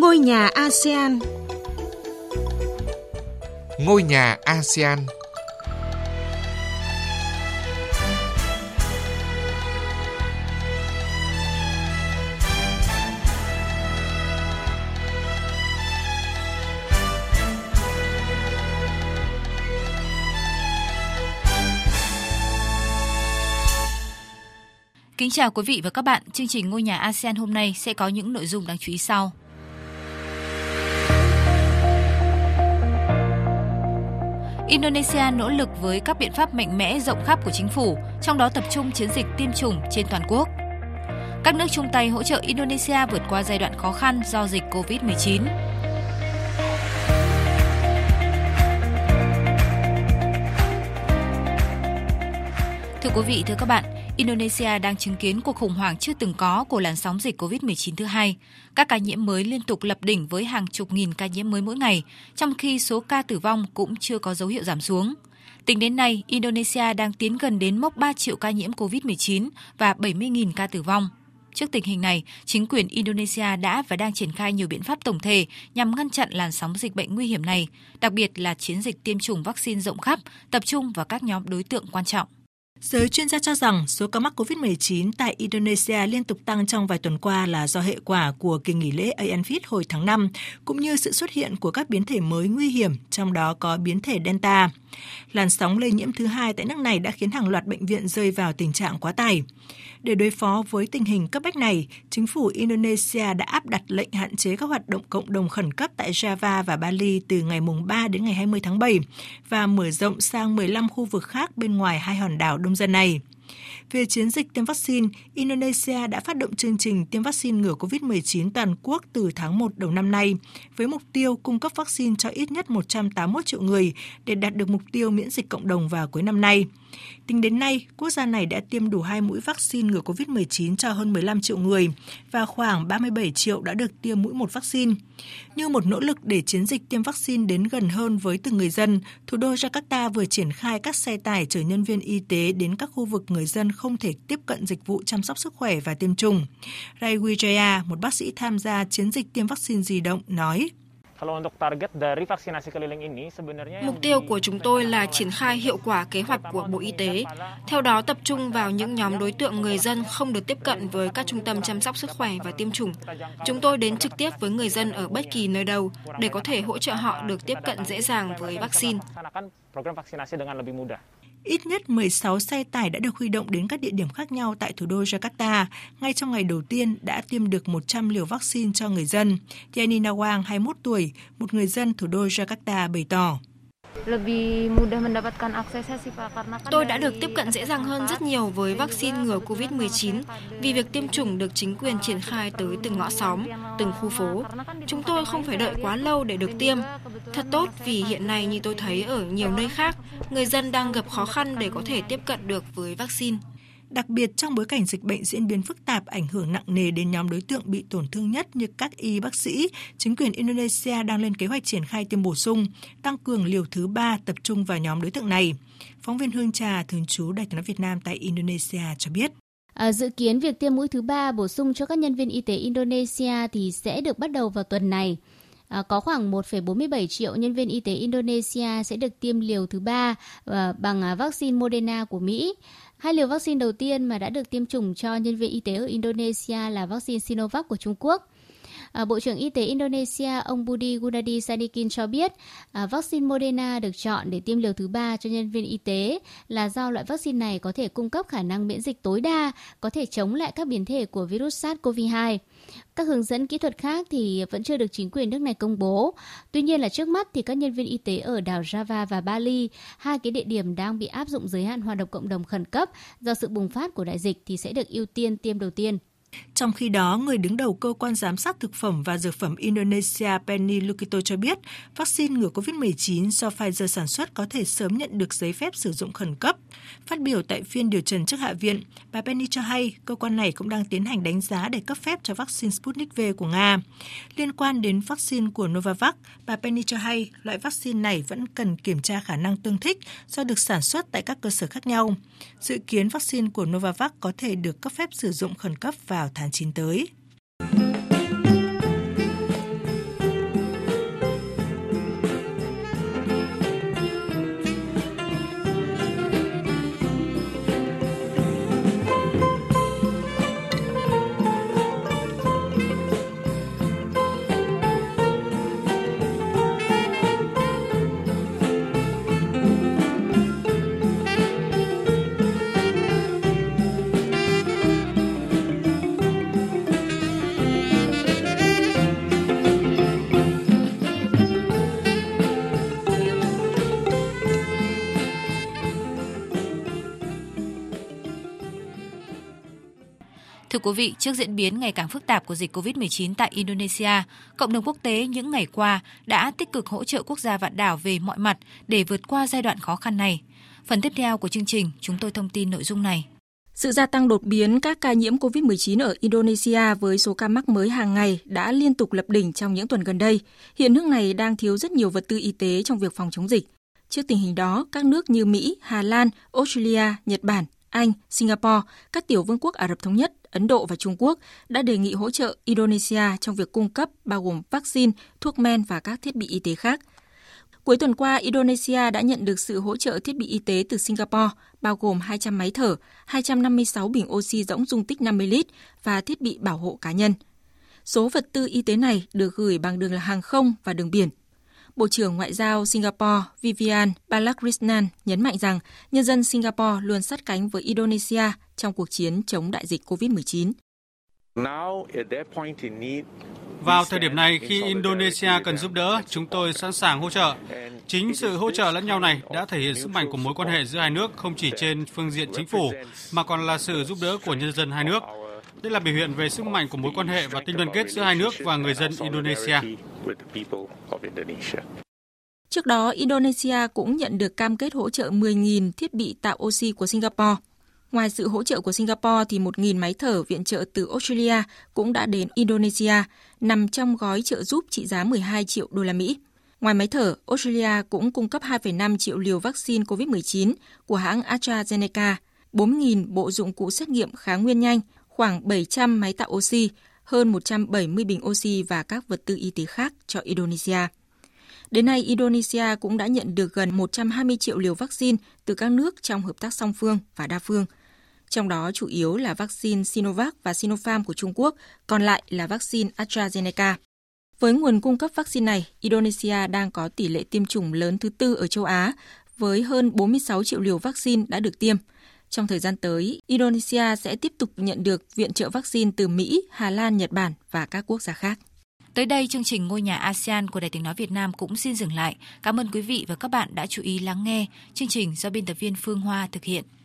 Ngôi nhà ASEAN. Ngôi nhà ASEAN. Kính chào quý vị và các bạn, chương trình Ngôi nhà ASEAN hôm nay sẽ có những nội dung đáng chú ý sau. Indonesia nỗ lực với các biện pháp mạnh mẽ rộng khắp của chính phủ, trong đó tập trung chiến dịch tiêm chủng trên toàn quốc. Các nước chung tay hỗ trợ Indonesia vượt qua giai đoạn khó khăn do dịch COVID-19. Thưa quý vị, thưa các bạn, Indonesia đang chứng kiến cuộc khủng hoảng chưa từng có của làn sóng dịch COVID-19 thứ hai. Các ca nhiễm mới liên tục lập đỉnh với hàng chục nghìn ca nhiễm mới mỗi ngày, trong khi số ca tử vong cũng chưa có dấu hiệu giảm xuống. Tính đến nay, Indonesia đang tiến gần đến mốc 3 triệu ca nhiễm COVID-19 và 70.000 ca tử vong. Trước tình hình này, chính quyền Indonesia đã và đang triển khai nhiều biện pháp tổng thể nhằm ngăn chặn làn sóng dịch bệnh nguy hiểm này, đặc biệt là chiến dịch tiêm chủng vaccine rộng khắp, tập trung vào các nhóm đối tượng quan trọng. Giới chuyên gia cho rằng số ca mắc COVID-19 tại Indonesia liên tục tăng trong vài tuần qua là do hệ quả của kỳ nghỉ lễ Eid al-Fitr hồi tháng 5, cũng như sự xuất hiện của các biến thể mới nguy hiểm, trong đó có biến thể Delta. Làn sóng lây nhiễm thứ hai tại nước này đã khiến hàng loạt bệnh viện rơi vào tình trạng quá tải. Để đối phó với tình hình cấp bách này, chính phủ Indonesia đã áp đặt lệnh hạn chế các hoạt động cộng đồng khẩn cấp tại Java và Bali từ ngày 3 đến ngày 20 tháng 7 và mở rộng sang 15 khu vực khác bên ngoài hai hòn đảo đông dân này. Về chiến dịch tiêm vaccine, Indonesia đã phát động chương trình tiêm vaccine ngừa COVID-19 toàn quốc từ tháng 1 đầu năm nay, với mục tiêu cung cấp vaccine cho ít nhất 181 triệu người để đạt được mục tiêu miễn dịch cộng đồng vào cuối năm nay. Tính đến nay, quốc gia này đã tiêm đủ 2 mũi vaccine ngừa COVID-19 cho hơn 15 triệu người và khoảng 37 triệu đã được tiêm mũi 1 vaccine. Như một nỗ lực để chiến dịch tiêm vaccine đến gần hơn với từng người dân, thủ đô Jakarta vừa triển khai các xe tải chở nhân viên y tế đến các khu vực người dân không thể tiếp cận dịch vụ chăm sóc sức khỏe và tiêm chủng. Ray Wijaya, một bác sĩ tham gia chiến dịch tiêm vaccine di động, nói: Mục tiêu của chúng tôi là triển khai hiệu quả kế hoạch của Bộ Y tế, theo đó tập trung vào những nhóm đối tượng người dân không được tiếp cận với các trung tâm chăm sóc sức khỏe và tiêm chủng. Chúng tôi đến trực tiếp với người dân ở bất kỳ nơi đâu để có thể hỗ trợ họ được tiếp cận dễ dàng với vaccine. Ít nhất 16 xe tải đã được huy động đến các địa điểm khác nhau tại thủ đô Jakarta. Ngay trong ngày đầu tiên đã tiêm được 100 liều vaccine cho người dân. Janina Wang, 21 tuổi, một người dân thủ đô Jakarta bày tỏ: Tôi đã được tiếp cận dễ dàng hơn rất nhiều với vaccine ngừa COVID-19 vì việc tiêm chủng được chính quyền triển khai tới từng ngõ xóm, từng khu phố. Chúng tôi không phải đợi quá lâu để được tiêm. Thật tốt vì hiện nay như tôi thấy ở nhiều nơi khác, người dân đang gặp khó khăn để có thể tiếp cận được với vaccine. Đặc biệt trong bối cảnh dịch bệnh diễn biến phức tạp ảnh hưởng nặng nề đến nhóm đối tượng bị tổn thương nhất như các y bác sĩ, chính quyền Indonesia đang lên kế hoạch triển khai tiêm bổ sung, tăng cường liều thứ 3 tập trung vào nhóm đối tượng này. Phóng viên Hương Trà, thường trú Đài Tiếng nói Việt Nam tại Indonesia cho biết. Dự kiến việc tiêm mũi thứ 3 bổ sung cho các nhân viên y tế Indonesia thì sẽ được bắt đầu vào tuần này. Có khoảng 1,47 triệu nhân viên y tế Indonesia sẽ được tiêm liều thứ 3 bằng vaccine Moderna của Mỹ. Hai liều vaccine đầu tiên mà đã được tiêm chủng cho nhân viên y tế ở Indonesia là vaccine Sinovac của Trung Quốc. Bộ trưởng Y tế Indonesia ông Budi Gunadi Sadikin cho biết vaccine Moderna được chọn để tiêm liều thứ 3 cho nhân viên y tế là do loại vaccine này có thể cung cấp khả năng miễn dịch tối đa, có thể chống lại các biến thể của virus SARS-CoV-2. Các hướng dẫn kỹ thuật khác thì vẫn chưa được chính quyền nước này công bố. Tuy nhiên là trước mắt thì các nhân viên y tế ở đảo Java và Bali, hai cái địa điểm đang bị áp dụng giới hạn hoạt động cộng đồng khẩn cấp do sự bùng phát của đại dịch thì sẽ được ưu tiên tiêm đầu tiên. Trong khi đó, người đứng đầu cơ quan giám sát thực phẩm và dược phẩm Indonesia Penny Lukito cho biết, vaccine ngừa COVID-19 do Pfizer sản xuất có thể sớm nhận được giấy phép sử dụng khẩn cấp. Phát biểu tại phiên điều trần trước Hạ viện, bà Penny cho hay cơ quan này cũng đang tiến hành đánh giá để cấp phép cho vaccine Sputnik V của Nga. Liên quan đến vaccine của Novavax, bà Penny cho hay loại vaccine này vẫn cần kiểm tra khả năng tương thích do được sản xuất tại các cơ sở khác nhau. Dự kiến vaccine của Novavax có thể được cấp phép sử dụng khẩn cấp vào tháng 9 tới. Thưa quý vị, trước diễn biến ngày càng phức tạp của dịch COVID-19 tại Indonesia, cộng đồng quốc tế những ngày qua đã tích cực hỗ trợ quốc gia vạn đảo về mọi mặt để vượt qua giai đoạn khó khăn này. Phần tiếp theo của chương trình, chúng tôi thông tin nội dung này. Sự gia tăng đột biến các ca nhiễm COVID-19 ở Indonesia với số ca mắc mới hàng ngày đã liên tục lập đỉnh trong những tuần gần đây. Hiện nước này đang thiếu rất nhiều vật tư y tế trong việc phòng chống dịch. Trước tình hình đó, các nước như Mỹ, Hà Lan, Australia, Nhật Bản, Anh, Singapore, các tiểu vương quốc Ả Rập Thống Nhất, Ấn Độ và Trung Quốc đã đề nghị hỗ trợ Indonesia trong việc cung cấp bao gồm vaccine, thuốc men và các thiết bị y tế khác. Cuối tuần qua, Indonesia đã nhận được sự hỗ trợ thiết bị y tế từ Singapore, bao gồm 200 máy thở, 256 bình oxy rỗng dung tích 50 lít và thiết bị bảo hộ cá nhân. Số vật tư y tế này được gửi bằng đường hàng không và đường biển. Bộ trưởng Ngoại giao Singapore Vivian Balakrishnan nhấn mạnh rằng nhân dân Singapore luôn sát cánh với Indonesia trong cuộc chiến chống đại dịch COVID-19. Vào thời điểm này, khi Indonesia cần giúp đỡ, chúng tôi sẵn sàng hỗ trợ. Chính sự hỗ trợ lẫn nhau này đã thể hiện sức mạnh của mối quan hệ giữa hai nước không chỉ trên phương diện chính phủ, mà còn là sự giúp đỡ của nhân dân hai nước. Đây là biểu hiện về sức mạnh của mối quan hệ và tinh đoàn kết giữa hai nước và người dân Indonesia. Trước đó, Indonesia cũng nhận được cam kết hỗ trợ 10.000 thiết bị tạo oxy của Singapore. Ngoài sự hỗ trợ của Singapore thì 1.000 máy thở viện trợ từ Australia cũng đã đến Indonesia, nằm trong gói trợ giúp trị giá 12 triệu đô la Mỹ. Ngoài máy thở, Australia cũng cung cấp 2,5 triệu liều vaccine COVID-19 của hãng AstraZeneca, 4.000 bộ dụng cụ xét nghiệm kháng nguyên nhanh, khoảng 700 máy tạo oxy, hơn 170 bình oxy và các vật tư y tế khác cho Indonesia. Đến nay, Indonesia cũng đã nhận được gần 120 triệu liều vaccine từ các nước trong hợp tác song phương và đa phương. Trong đó chủ yếu là vaccine Sinovac và Sinopharm của Trung Quốc, còn lại là vaccine AstraZeneca. Với nguồn cung cấp vaccine này, Indonesia đang có tỷ lệ tiêm chủng lớn thứ tư ở châu Á, với hơn 46 triệu liều vaccine đã được tiêm. Trong thời gian tới, Indonesia sẽ tiếp tục nhận được viện trợ vaccine từ Mỹ, Hà Lan, Nhật Bản và các quốc gia khác. Tới đây, chương trình Ngôi nhà ASEAN của Đài Tiếng nói Việt Nam cũng xin dừng lại. Cảm ơn quý vị và các bạn đã chú ý lắng nghe. Chương trình do biên tập viên Phương Hoa thực hiện.